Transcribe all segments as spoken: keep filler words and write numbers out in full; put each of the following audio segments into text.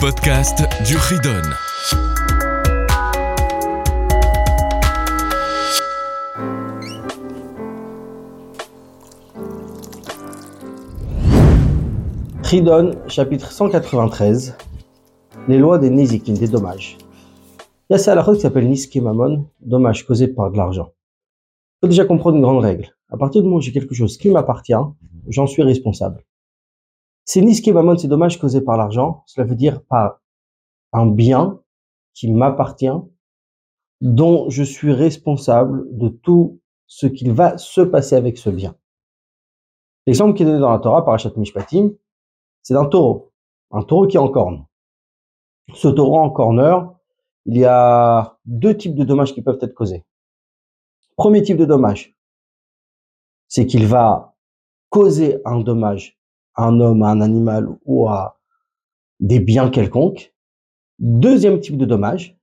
podcast du Ridon. Ridon, chapitre cent quatre-vingt-treize. Les lois des Nezikim, des dommages. Il y a cette halakha qui s'appelle Niskei Mamon, dommages causés par de l'argent. Il faut déjà comprendre une grande règle. À partir du moment où j'ai quelque chose qui m'appartient, j'en suis responsable. C'est Niskevamon, c'est dommage causé par l'argent. Cela veut dire par un bien qui m'appartient, dont je suis responsable de tout ce qu'il va se passer avec ce bien. L'exemple qui est donné dans la Torah par Hachat Mishpatim, c'est d'un taureau. Un taureau qui est en corne. Ce taureau en corneur, il y a deux types de dommages qui peuvent être causés. Premier type de dommage, c'est qu'il va causer un dommage à un homme, à un animal ou à des biens quelconques. Deuxième type de dommage,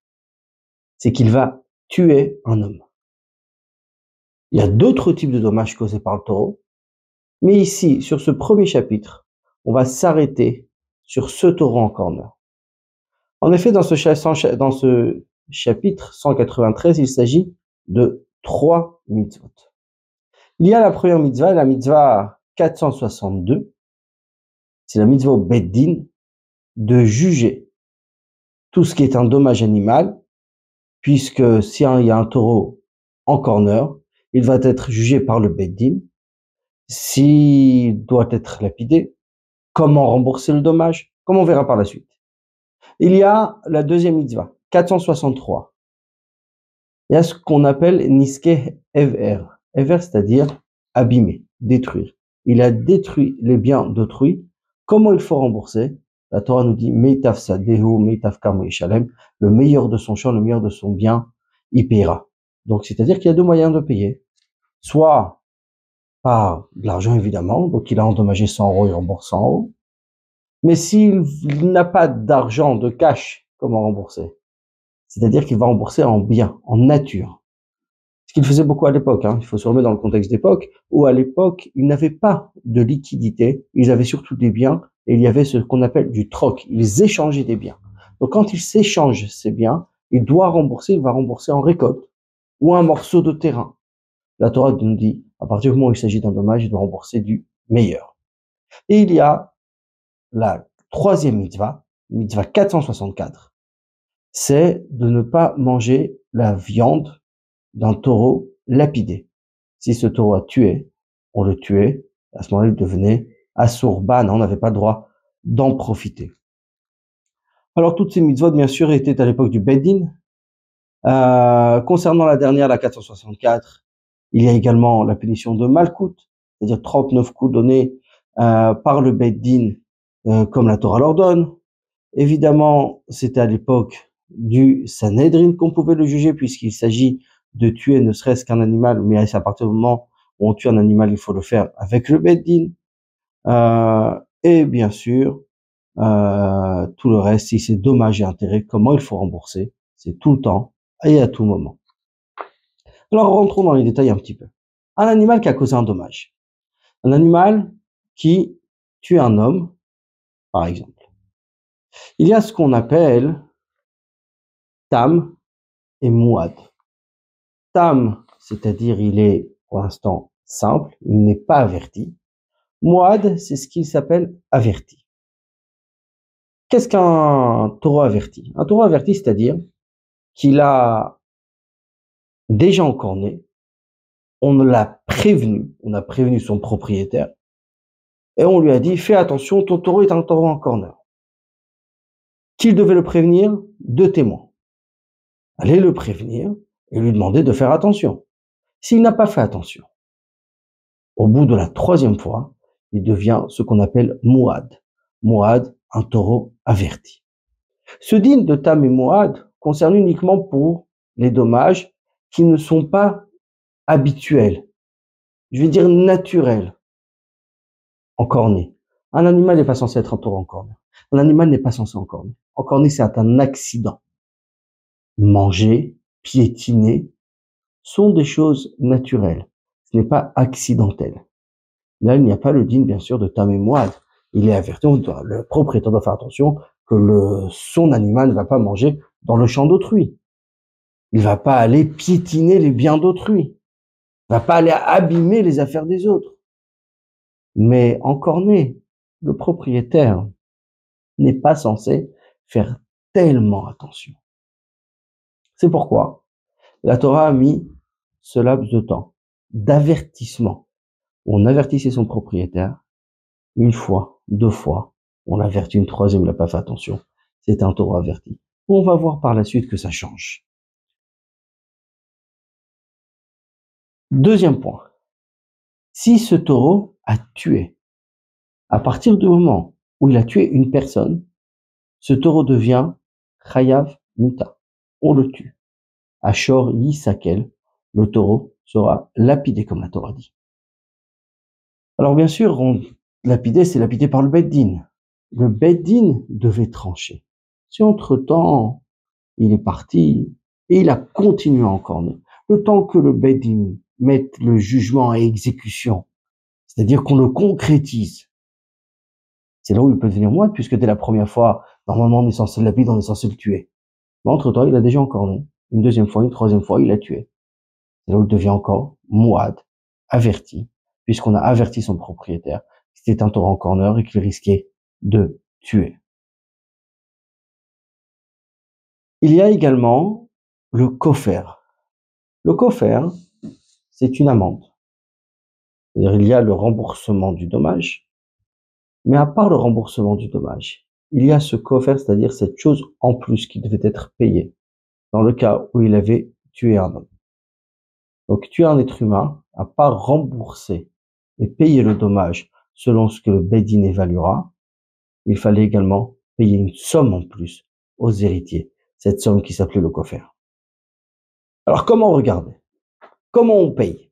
c'est qu'il va tuer un homme. Il y a d'autres types de dommages causés par le taureau, mais ici, sur ce premier chapitre, on va s'arrêter sur ce taureau en corne. En effet, dans ce, cha- dans ce chapitre cent quatre-vingt-treize, il s'agit de trois mitzvot. Il y a la première mitzvah, la mitzvah quatre cent soixante-deux, c'est la mitzvah au Beit Din, de juger tout ce qui est un dommage animal, puisque si il y a un taureau en corneur, il va être jugé par le Beit Din. S'il doit être lapidé, comment rembourser le dommage, comme on verra par la suite. Il y a la deuxième mitzvah, quatre cent soixante-trois. Il y a ce qu'on appelle Niskeh Ever. Ever, c'est-à-dire abîmer, détruire. Il a détruit les biens d'autrui. Comment il faut rembourser? La Torah nous dit métaf sa dehu, métaf karmo shalem, le meilleur de son champ, le meilleur de son bien, il paiera. Donc, c'est-à-dire qu'il y a deux moyens de payer. Soit par de l'argent, évidemment, donc il a endommagé cent euros, il rembourse cent euros. Mais s'il n'a pas d'argent, de cash, comment rembourser? C'est-à-dire qu'il va rembourser en bien, en nature. Ce qu'il faisait beaucoup à l'époque, hein, il faut se remettre dans le contexte d'époque, où à l'époque, ils n'avaient pas de liquidité, ils avaient surtout des biens, et il y avait ce qu'on appelle du troc, ils échangeaient des biens. Donc quand ils s'échangent ces biens, il doit rembourser, il va rembourser en récolte, ou un morceau de terrain. La Torah nous dit, à partir du moment où il s'agit d'un dommage, il doit rembourser du meilleur. Et il y a la troisième mitzvah, mitzvah quatre cent soixante-quatre, c'est de ne pas manger la viande d'un taureau lapidé. Si ce taureau a tué, on le tuait, à ce moment-là, il devenait assurban, on n'avait pas le droit d'en profiter. Alors, toutes ces mitzvot, bien sûr, étaient à l'époque du Beit Din. Euh, concernant la dernière, la quatre cent soixante-quatre, il y a également la punition de Malkout, c'est-à-dire trente-neuf coups donnés euh, par le Beit Din, euh, comme la Torah l'ordonne. Évidemment, c'était à l'époque du Sanhedrin qu'on pouvait le juger, puisqu'il s'agit de tuer ne serait-ce qu'un animal, mais à partir du moment où on tue un animal, il faut le faire avec le Beit Din. Euh, et bien sûr, euh, tout le reste, si c'est dommages et intérêts, comment il faut rembourser, c'est tout le temps et à tout moment. Alors, rentrons dans les détails un petit peu. Un animal qui a causé un dommage. Un animal qui tue un homme, par exemple. Il y a ce qu'on appelle Tam et Mouad. Tam, c'est-à-dire il est pour l'instant simple, il n'est pas averti. Mouad, c'est ce qu'il s'appelle averti. Qu'est-ce qu'un taureau averti? Un taureau averti, c'est-à-dire qu'il a déjà encorné, on l'a prévenu, on a prévenu son propriétaire, et on lui a dit, fais attention, ton taureau est un taureau encorneur. Qu'il devait le prévenir? Deux témoins. Allez le prévenir et lui demander de faire attention. S'il n'a pas fait attention, au bout de la troisième fois, il devient ce qu'on appelle Mouad. Mouad, un taureau averti. Ce din de Tam et Mouad concerne uniquement pour les dommages qui ne sont pas habituels, je vais dire naturels, encornés. Un animal n'est pas censé être un taureau encorné. Un animal n'est pas censé encorner. Encorner, c'est un accident. Manger, piétiner, sont des choses naturelles. Ce n'est pas accidentel. Là, il n'y a pas le din, bien sûr, de Tam et Mouad. Il est averti, on doit, le propriétaire doit faire attention. que le, son animal ne va pas manger dans le champ d'autrui. Il ne va pas aller piétiner les biens d'autrui. Il ne va pas aller abîmer les affaires des autres. Mais encorné, le propriétaire n'est pas censé faire tellement attention. C'est pourquoi la Torah a mis ce laps de temps d'avertissement. On avertissait son propriétaire une fois, deux fois, on avertit une troisième, il n'a pas fait attention. C'est un taureau averti. On va voir par la suite que ça change. Deuxième point. Si ce taureau a tué, à partir du moment où il a tué une personne, ce taureau devient Chayav Muta. On le tue. Ashor Yisakel, le taureau sera lapidé, comme la Torah dit. Alors bien sûr, on, lapidé, c'est lapidé par le Beit Din. Le Beit Din devait trancher. Si entre-temps, il est parti et il a continué à encorner, le temps que le Beit Din mette le jugement à exécution, c'est-à-dire qu'on le concrétise, c'est là où il peut devenir moine, puisque dès la première fois, normalement on est censé le lapider, on est censé le tuer. Mais entre-temps, il a déjà encorné. Une deuxième fois, une troisième fois, il l'a tué. C'est là où il devient encore Mouad, averti, puisqu'on a averti son propriétaire, c'était un taureau encorneur et qu'il risquait de tuer. Il y a également le coffer. Le coffer, c'est une amende. C'est-à-dire, il y a le remboursement du dommage, mais à part le remboursement du dommage, il y a ce coffer, c'est-à-dire cette chose en plus qui devait être payée dans le cas où il avait tué un homme. Donc, tuer un être humain, à part rembourser et payer le dommage selon ce que le Beit Din évaluera, il fallait également payer une somme en plus aux héritiers, cette somme qui s'appelait le coffer. Alors, comment regarder? Comment on paye?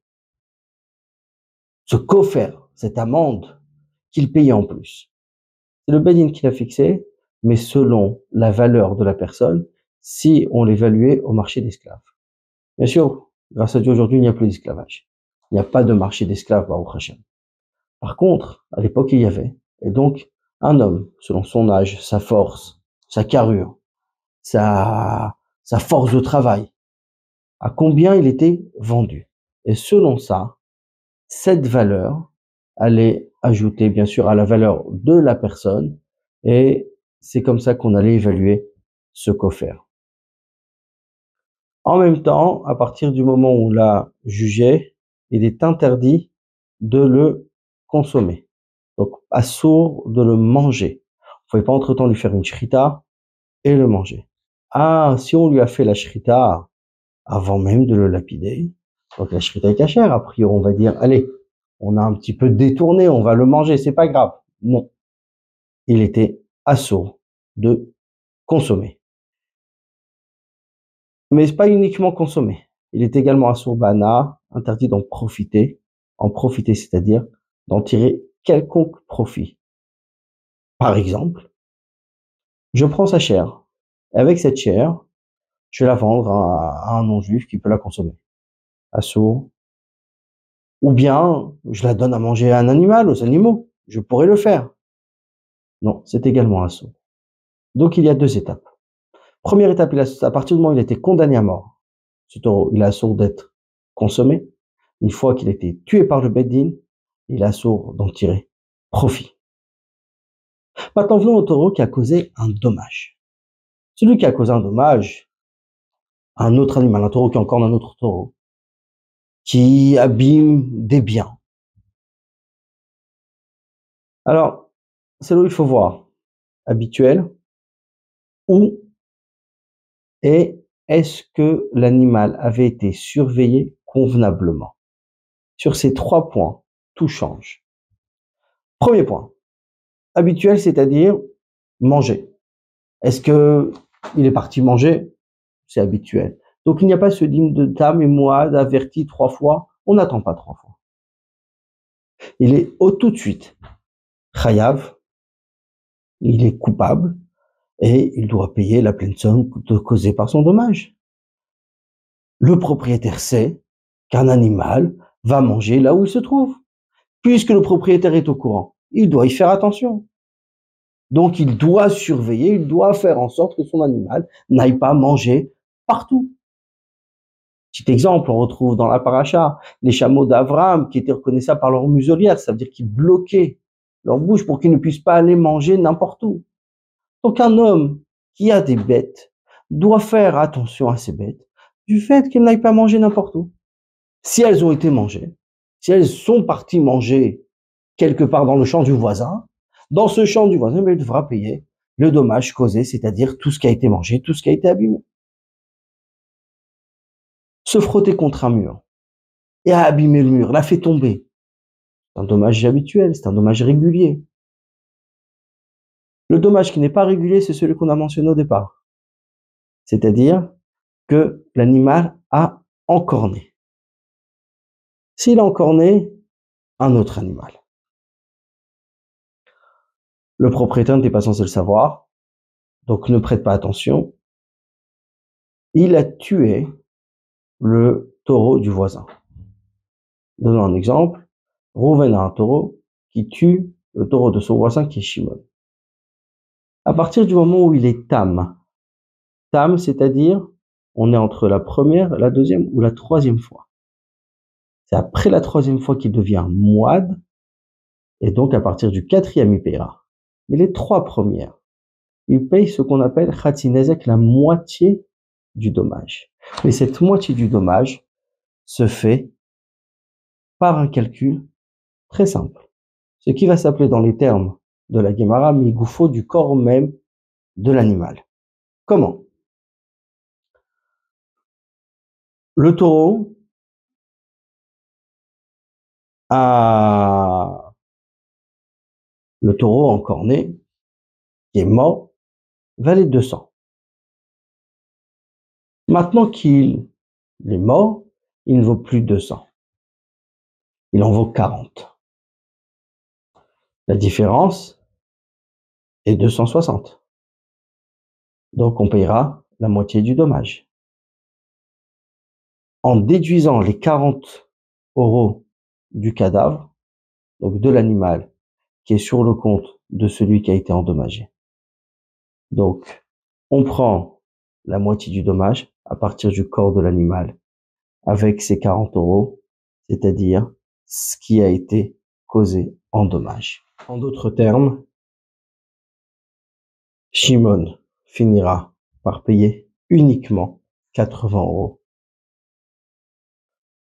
Ce coffer, cette amende qu'il payait en plus. C'est le Beit Din qui l'a fixé, mais selon la valeur de la personne, si on l'évaluait au marché d'esclaves. Bien sûr, grâce à Dieu, aujourd'hui, il n'y a plus d'esclavage. Il n'y a pas de marché d'esclaves, au Hachem. Par contre, à l'époque, il y avait. Et donc, un homme, selon son âge, sa force, sa carrure, sa, sa force de travail, à combien il était vendu. Et selon ça, cette valeur allait ajouter, bien sûr, à la valeur de la personne. Et c'est comme ça qu'on allait évaluer ce coffer. En même temps, à partir du moment où on l'a jugé, il est interdit de le consommer. Donc, assourd de le manger. On ne pouvait pas entre-temps lui faire une shrita et le manger. Ah, si on lui a fait la shrita avant même de le lapider, donc la shrita est cachère, a priori, on va dire, allez, on a un petit peu détourné, on va le manger, c'est pas grave. Non. Il était assourd de consommer. Mais c'est pas uniquement consommer. Il est également assourd bana, interdit d'en profiter. En profiter, c'est-à-dire d'en tirer quelconque profit. Par exemple, je prends sa chair. Et avec cette chair, je vais la vendre à, à un non-juif qui peut la consommer. Assourd. Ou bien, je la donne à manger à un animal, aux animaux. Je pourrais le faire. Non, c'est également assourd. Donc, il y a deux étapes. Première étape, il a, à partir du moment où il était condamné à mort, ce taureau, il a assourd d'être consommé. Une fois qu'il a été tué par le Beit Din, il a assourd d'en tirer profit. Maintenant, venons au taureau qui a causé un dommage. Celui qui a causé un dommage à un autre animal, un taureau qui est encore un autre taureau, qui abîme des biens. Alors, c'est là où il faut voir habituel ou et est-ce que l'animal avait été surveillé convenablement. Sur ces trois points, tout change. Premier point. Habituel, c'est-à-dire manger. Est-ce que il est parti manger? C'est habituel. Donc, il n'y a pas ce dîme de Tam et Mouad averti trois fois. On n'attend pas trois fois. Il est au tout de suite. Chayav. Il est coupable. Et il doit payer la pleine somme causée par son dommage. Le propriétaire sait qu'un animal va manger là où il se trouve. Puisque le propriétaire est au courant, il doit y faire attention. Donc, il doit surveiller, il doit faire en sorte que son animal n'aille pas manger partout. Petit exemple, on retrouve dans la paracha les chameaux d'Avraham qui étaient reconnaissables par leur muselière, ça veut dire qu'ils bloquaient leur bouche pour qu'ils ne puissent pas aller manger n'importe où. Donc, un homme qui a des bêtes doit faire attention à ces bêtes du fait qu'elles n'aillent pas manger n'importe où. Si elles ont été mangées, si elles sont parties manger quelque part dans le champ du voisin, dans ce champ du voisin, il devra payer le dommage causé, c'est-à-dire tout ce qui a été mangé, tout ce qui a été abîmé. Se frotter contre un mur et a abîmé le mur, l'a fait tomber. C'est un dommage habituel, c'est un dommage régulier. Le dommage qui n'est pas régulier, c'est celui qu'on a mentionné au départ. C'est-à-dire que l'animal a encorné. S'il a encorné un autre animal. Le propriétaire n'était pas censé le savoir, donc ne prête pas attention. Il a tué le taureau du voisin. Donnons un exemple. Rouven a un taureau qui tue le taureau de son voisin qui est Shimon. À partir du moment où il est tam, tam, c'est-à-dire on est entre la première, la deuxième ou la troisième fois. C'est après la troisième fois qu'il devient Mouad, et donc à partir du quatrième, il paiera. Mais les trois premières, il paye ce qu'on appelle Khatsi Nezek, la moitié du dommage. Mais cette moitié du dommage se fait par un calcul très simple. Ce qui va s'appeler dans les termes de la Gemara, mi-gouffo, du corps même de l'animal. Comment? Le taureau a... Le taureau encorné, qui est mort, valait deux cents. Maintenant qu'il est mort, il ne vaut plus deux cents. Il en vaut quarante. La différence est deux cent soixante. Donc on payera la moitié du dommage. En déduisant les quarante euros du cadavre, donc de l'animal, qui est sur le compte de celui qui a été endommagé. Donc, on prend la moitié du dommage à partir du corps de l'animal avec ces quarante euros, c'est-à-dire ce qui a été causé en dommage. En d'autres termes, Shimon finira par payer uniquement quatre-vingts euros.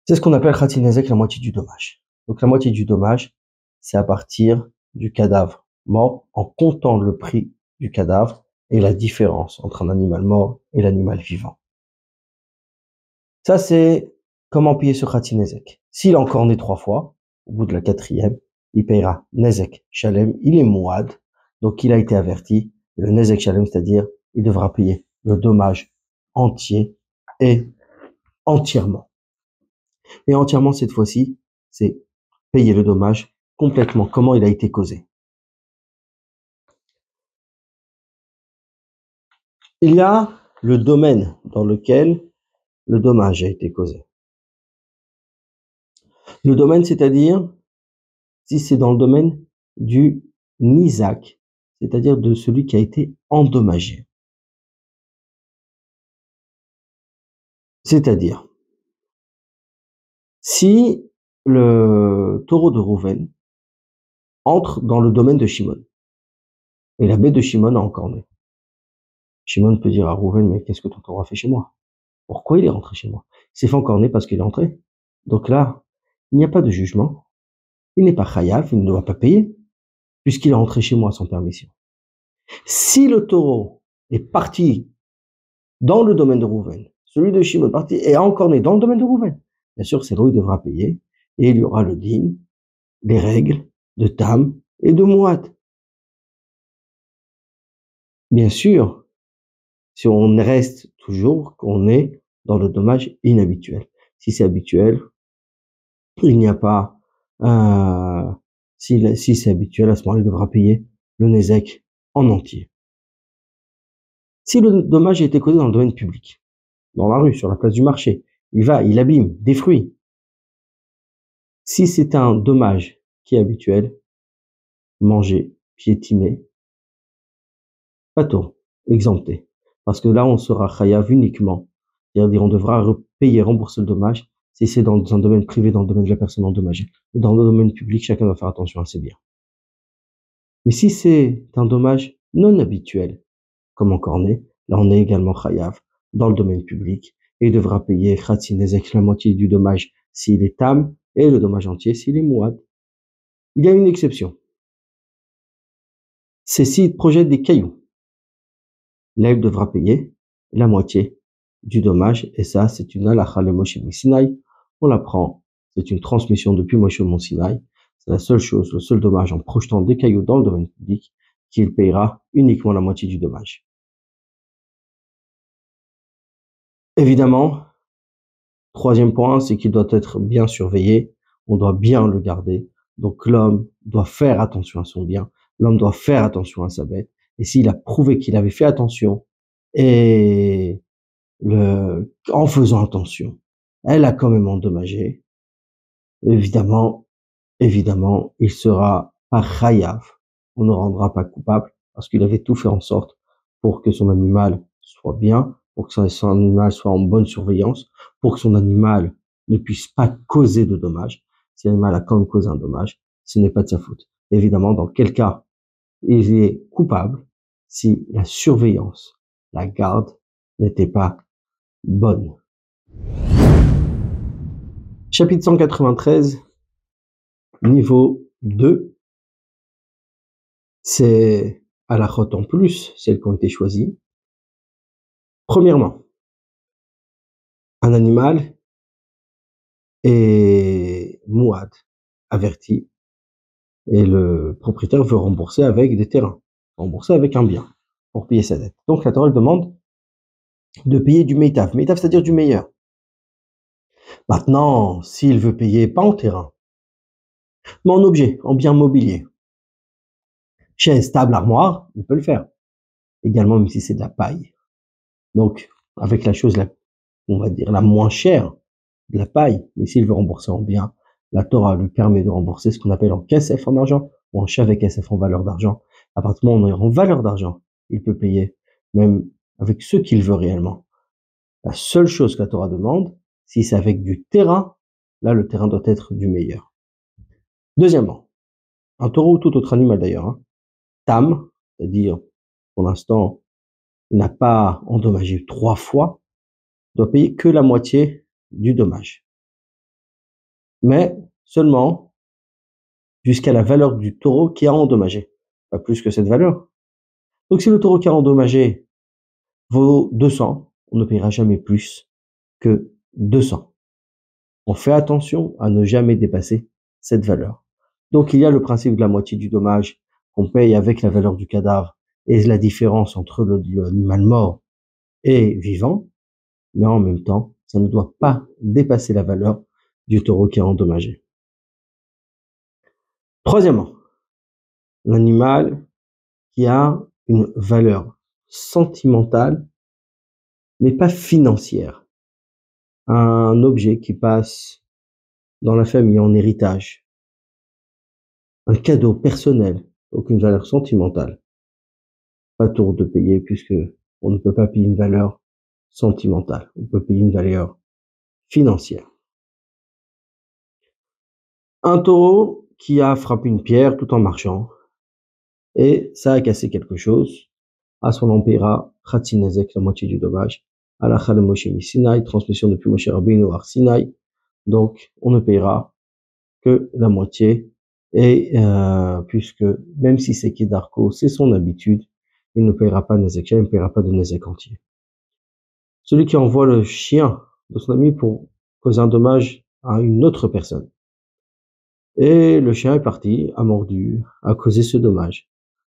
C'est ce qu'on appelle Khatinezek, la moitié du dommage. Donc, la moitié du dommage, c'est à partir du cadavre mort en comptant le prix du cadavre et la différence entre un animal mort et l'animal vivant. Ça, c'est comment payer ce Khatsi Nezek. S'il a encore né trois fois, au bout de la quatrième, il payera Nezek shalem, il est Mouad, donc il a été averti. Le Nezek shalem, c'est-à-dire, il devra payer le dommage entier et entièrement. Et entièrement, cette fois-ci, c'est payer le dommage complètement, comment il a été causé. Il y a le domaine dans lequel le dommage a été causé. Le domaine, c'est-à-dire, si c'est dans le domaine du Nisac, c'est-à-dire de celui qui a été endommagé. C'est-à-dire, si le taureau de Rouven entre dans le domaine de Shimon. Et la baie de Shimon a encorné. Shimon peut dire à Rouven, mais qu'est-ce que ton taureau a fait chez moi? Pourquoi il est rentré chez moi? Il s'est fait encorner parce qu'il est entré. Donc là, il n'y a pas de jugement. Il n'est pas chayav, il ne doit pas payer, puisqu'il est rentré chez moi sans permission. Si le taureau est parti dans le domaine de Rouven, celui de Shimon est parti et a encorné dans le domaine de Rouven, bien sûr, c'est là où il devra payer, et il y aura le din, les règles, de Tam et de Mouad. Bien sûr, si on reste toujours qu'on est dans le dommage inhabituel. Si c'est habituel, il n'y a pas... Euh, si si c'est habituel, à ce moment-là, il devra payer le Nezek en entier. Si le dommage a été causé dans le domaine public, dans la rue, sur la place du marché, il va, il abîme des fruits. Si c'est un dommage qui est habituel, manger, piétiner, Patur, exempté. Parce que là, on sera chayav uniquement. C'est-à-dire, on devra payer, rembourser le dommage si c'est dans un domaine privé, dans le domaine de la personne endommagée. Dans le domaine public, chacun va faire attention à ses biens. Mais si c'est un dommage non habituel, comme en cornée, là, on est également chayav dans le domaine public et il devra payer Khatsi Nezek la moitié du dommage s'il est tam et le dommage entier s'il est mouad. Il y a une exception. C'est s'il projette des cailloux. Là, il devra payer la moitié du dommage. Et ça, c'est une halakha LeMoshe MiSinai. On l'apprend. C'est une transmission depuis Moshe MiSinai. C'est la seule chose, le seul dommage en projetant des cailloux dans le domaine public qu'il payera uniquement la moitié du dommage. Évidemment, troisième point, c'est qu'il doit être bien surveillé. On doit bien le garder. Donc, l'homme doit faire attention à son bien. L'homme doit faire attention à sa bête. Et s'il a prouvé qu'il avait fait attention, et le, en faisant attention, elle a quand même endommagé, évidemment, évidemment, il sera pas chayav. On ne rendra pas coupable parce qu'il avait tout fait en sorte pour que son animal soit bien, pour que son animal soit en bonne surveillance, pour que son animal ne puisse pas causer de dommages. Si l'animal a quand même causé un dommage, ce n'est pas de sa faute. Évidemment, dans quel cas il est coupable si la surveillance, la garde n'était pas bonne. Chapitre cent quatre-vingt-treize, niveau deux, c'est à la rote en plus, celles qui ont été choisies. Premièrement, un animal est mouad, averti, et le propriétaire veut rembourser avec des terrains, rembourser avec un bien pour payer sa dette. Donc la Torah demande de payer du métaf, métaf c'est-à-dire du meilleur. Maintenant, s'il veut payer pas en terrain, mais en objet, en bien mobilier, chaise, table, armoire, il peut le faire. Également, même si c'est de la paille. Donc, avec la chose, la, on va dire, la moins chère, de la paille, mais s'il veut rembourser en bien, la Torah lui permet de rembourser ce qu'on appelle en K S F en argent ou en chavé K S F en valeur d'argent. À partir du moment où on est en valeur d'argent, il peut payer même avec ce qu'il veut réellement. La seule chose que la Torah demande, si c'est avec du terrain, là le terrain doit être du meilleur. Deuxièmement, un taureau ou tout autre animal d'ailleurs, hein, tam, c'est-à-dire pour l'instant il n'a pas endommagé trois fois, doit payer que la moitié du dommage. Mais seulement jusqu'à la valeur du taureau qui a endommagé, pas plus que cette valeur. Donc si le taureau qui a endommagé vaut deux cents, on ne payera jamais plus que deux cents. On fait attention à ne jamais dépasser cette valeur. Donc il y a le principe de la moitié du dommage qu'on paye avec la valeur du cadavre et la différence entre l'animal mort et vivant, mais en même temps, ça ne doit pas dépasser la valeur du taureau qui est endommagé. Troisièmement, l'animal qui a une valeur sentimentale, mais pas financière. Un objet qui passe dans la famille en héritage. Un cadeau personnel, aucune valeur sentimentale. Pas tour de payer puisque on ne peut pas payer une valeur sentimentale. On peut payer une valeur financière. Un taureau qui a frappé une pierre tout en marchant et ça a cassé quelque chose, à son on paiera Khatsi Nezek la moitié du dommage. Halakha LeMoshe MiSinai, transmission depuis Moshe Rabbeinu au Har Sinai. Donc on ne paiera que la moitié et euh, puisque même si c'est Kidarko, c'est son habitude, il ne paiera pas Nezek shalem, il ne paiera pas de Nezek entier. Celui qui envoie le chien de son ami pour causer un dommage à une autre personne. Et le chien est parti, a mordu, a causé ce dommage.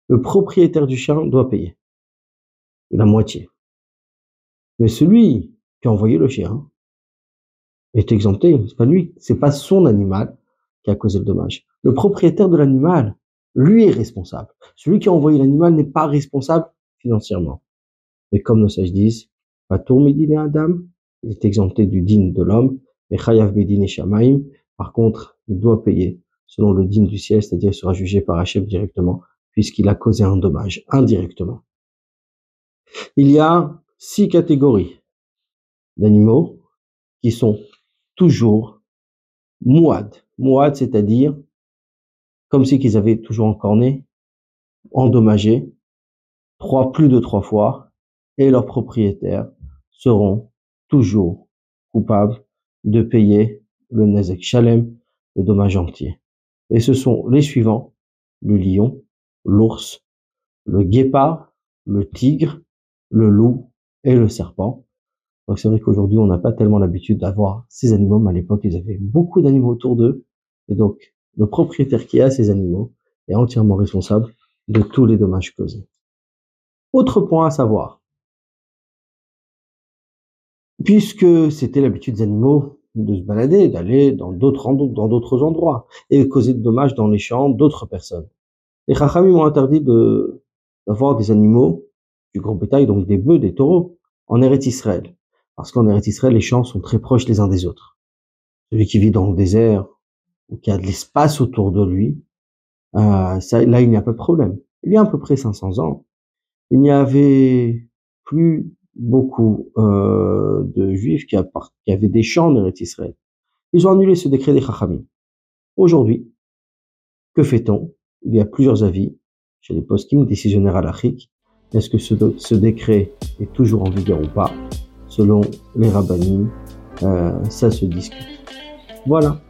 Le propriétaire du chien doit payer la moitié. Mais celui qui a envoyé le chien est exempté. C'est pas lui, c'est pas son animal qui a causé le dommage. Le propriétaire de l'animal, lui, est responsable. Celui qui a envoyé l'animal n'est pas responsable financièrement. Mais comme nos sages disent, Patur midin et Adam, il est exempté du din de l'homme, mais Chayav Beit Din et Shamaim. Par contre, il doit payer selon le din du ciel, c'est-à-dire il sera jugé par Hachem directement puisqu'il a causé un dommage indirectement. Il y a six catégories d'animaux qui sont toujours mouad. Mouad, c'est-à-dire comme si qu'ils avaient toujours encorné, endommagé, trois, plus de trois fois, et leurs propriétaires seront toujours coupables de payer le Nezek shalem, le dommage entier. Et ce sont les suivants: le lion, l'ours, le guépard, le tigre, le loup et le serpent. Donc c'est vrai qu'aujourd'hui on n'a pas tellement l'habitude d'avoir ces animaux, mais à l'époque ils avaient beaucoup d'animaux autour d'eux, et donc le propriétaire qui a ces animaux est entièrement responsable de tous les dommages causés. Autre point à savoir, puisque c'était l'habitude des animaux de se balader, d'aller dans d'autres dans d'autres endroits et causer des dommages dans les champs d'autres personnes, les Chakhamim ont interdit de d'avoir des animaux du gros bétail, donc des bœufs, des taureaux, en Eretz-Israël. Parce qu'en Eretz-Israël, les champs sont très proches les uns des autres. Celui qui vit dans le désert, ou qui a de l'espace autour de lui, euh, ça, là, il n'y a pas de problème. Il y a à peu près cinq cents ans, il n'y avait plus beaucoup euh, de juifs qui, qui avaient des champs en Eretz-Israël. Ils ont annulé ce décret des Chachamim. Aujourd'hui, que fait-on? Il y a plusieurs avis chez les poskim, décisionnaires halakhiques. Est-ce que ce, ce décret est toujours en vigueur ou pas? Selon les rabbinim, euh, ça se discute. Voilà.